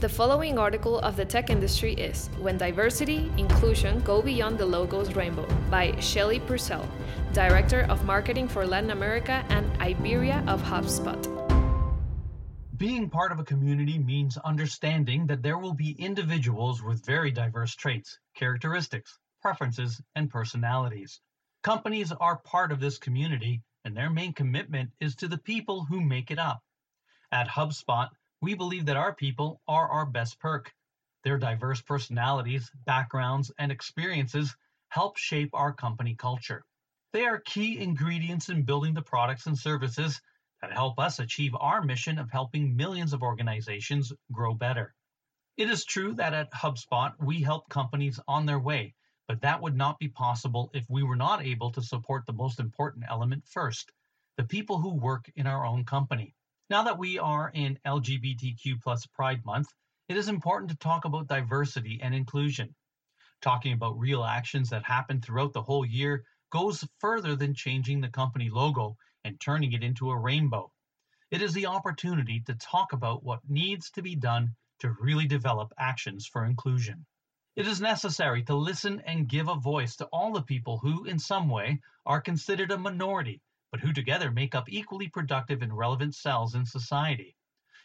The following article of the tech industry is When Diversity, Inclusion Go Beyond the Logo's Rainbow by Shelley Pursell, Director of Marketing for Latin America and Iberia of HubSpot. Being part of a community means understanding that there will be individuals with very diverse traits, characteristics, preferences, and personalities. Companies are part of this community, and their main commitment is to the people who make it up. At HubSpot, we believe that our people are our best perk. Their diverse personalities, backgrounds, and experiences help shape our company culture. They are key ingredients in building the products and services that help us achieve our mission of helping millions of organizations grow better. It is true that at HubSpot, we help companies on their way, but that would not be possible if we were not able to support the most important element first, the people who work in our own company. Now that we are in LGBTQ+ Pride Month, it is important to talk about diversity and inclusion. Talking about real actions that happen throughout the whole year goes further than changing the company logo and turning it into a rainbow. It is the opportunity to talk about what needs to be done to really develop actions for inclusion. It is necessary to listen and give a voice to all the people who, in some way, are considered a minority, but who together make up equally productive and relevant cells in society.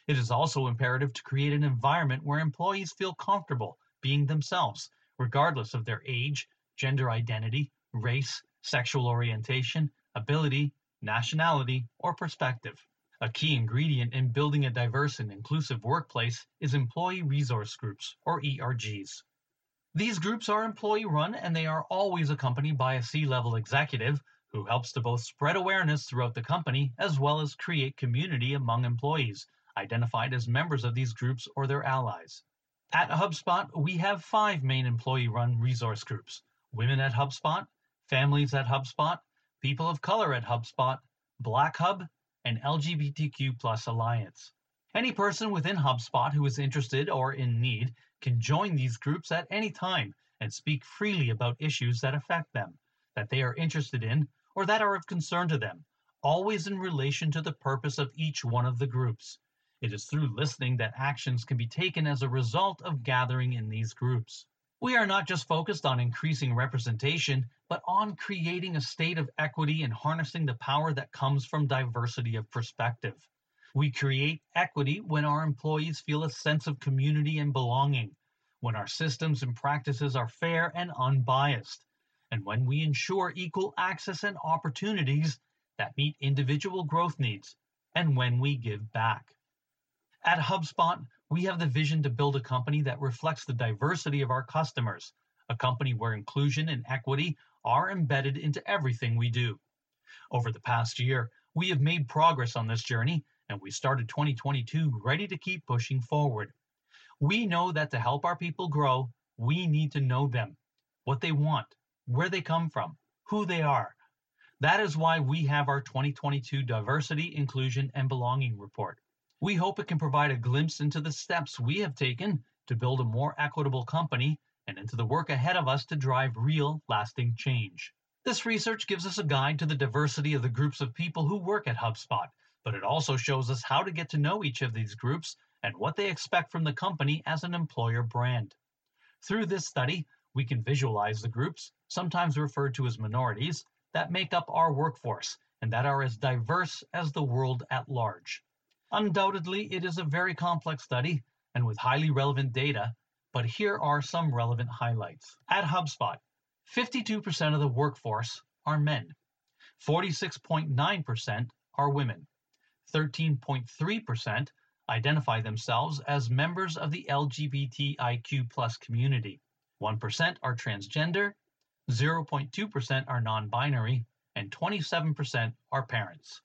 It is also imperative to create an environment where employees feel comfortable being themselves, regardless of their age, gender identity, race, sexual orientation, ability, nationality, or perspective. A key ingredient in building a diverse and inclusive workplace is employee resource groups, or ERGs. These groups are employee-run, and they are always accompanied by a C-level executive who helps to both spread awareness throughout the company as well as create community among employees identified as members of these groups or their allies. At HubSpot, we have 5 main employee-run resource groups: Women at HubSpot, Families at HubSpot, People of Color at HubSpot, Black Hub, and LGBTQ+ Alliance. Any person within HubSpot who is interested or in need can join these groups at any time and speak freely about issues that affect them, that they are interested in, or that are of concern to them, always in relation to the purpose of each one of the groups. It is through listening that actions can be taken as a result of gathering in these groups. We are not just focused on increasing representation, but on creating a state of equity and harnessing the power that comes from diversity of perspective. We create equity when our employees feel a sense of community and belonging, when our systems and practices are fair and unbiased, and when we ensure equal access and opportunities that meet individual growth needs, and when we give back. At HubSpot, we have the vision to build a company that reflects the diversity of our customers, a company where inclusion and equity are embedded into everything we do. Over the past year, we have made progress on this journey, and we started 2022 ready to keep pushing forward. We know that to help our people grow, we need to know them, what they want, where they come from, who they are. That is why we have our 2022 Diversity, Inclusion, and Belonging Report. We hope it can provide a glimpse into the steps we have taken to build a more equitable company and into the work ahead of us to drive real, lasting change. This research gives us a guide to the diversity of the groups of people who work at HubSpot, but it also shows us how to get to know each of these groups and what they expect from the company as an employer brand. Through this study, we can visualize the groups, sometimes referred to as minorities, that make up our workforce and that are as diverse as the world at large. Undoubtedly, it is a very complex study and with highly relevant data, but here are some relevant highlights. At HubSpot, 52% of the workforce are men, 46.9% are women, 13.3% identify themselves as members of the LGBTIQ+ community. 1% are transgender, 0.2% are non-binary, and 27% are parents.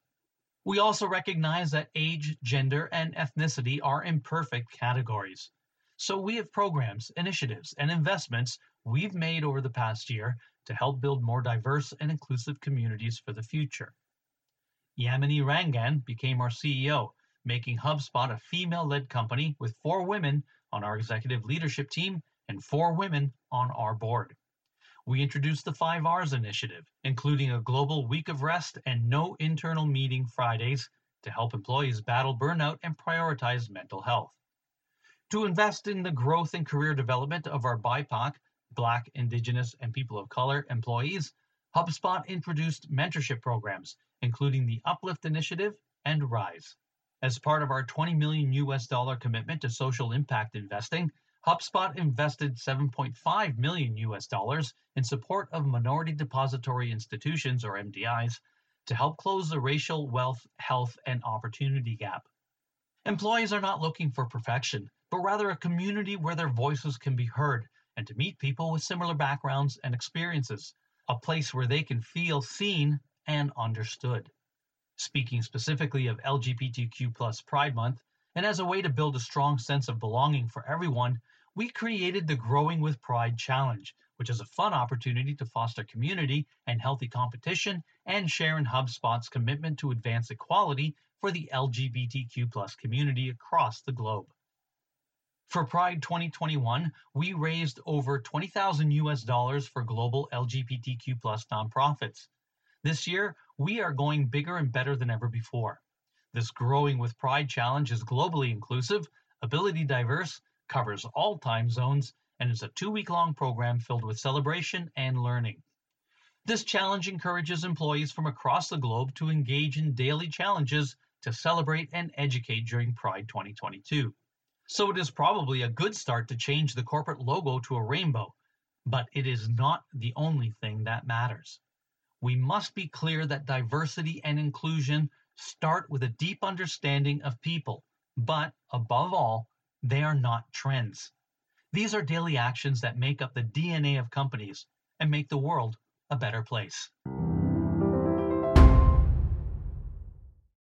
We also recognize that age, gender, and ethnicity are imperfect categories. So we have programs, initiatives, and investments we've made over the past year to help build more diverse and inclusive communities for the future. Yamini Rangan became our CEO, making HubSpot a female-led company with 4 women on our executive leadership team and 4 women on our board. We introduced the 5Rs initiative, including a global week of rest and no internal meeting Fridays to help employees battle burnout and prioritize mental health. to invest in the growth and career development of our BIPOC, Black, Indigenous, and People of Color employees, HubSpot introduced mentorship programs, including the Uplift Initiative and RISE. As part of our $20 million commitment to social impact investing, HubSpot invested $7.5 million in support of minority depository institutions, or MDIs, to help close the racial wealth, health, and opportunity gap. Employees are not looking for perfection, but rather a community where their voices can be heard and to meet people with similar backgrounds and experiences, a place where they can feel seen and understood. Speaking specifically of LGBTQ+ Pride Month, and as a way to build a strong sense of belonging for everyone, we created the Growing with Pride Challenge, which is a fun opportunity to foster community and healthy competition and share in HubSpot's commitment to advance equality for the LGBTQ+ community across the globe. For Pride 2021, we raised over $20,000 for global LGBTQ+ nonprofits. This year, we are going bigger and better than ever before. This Growing with Pride Challenge is globally inclusive, ability diverse, covers all time zones, and is a 2-week-long program filled with celebration and learning. This challenge encourages employees from across the globe to engage in daily challenges to celebrate and educate during Pride 2022. So it is probably a good start to change the corporate logo to a rainbow, but it is not the only thing that matters. We must be clear that diversity and inclusion start with a deep understanding of people, but above all, they are not trends. These are daily actions that make up the DNA of companies and make the world a better place.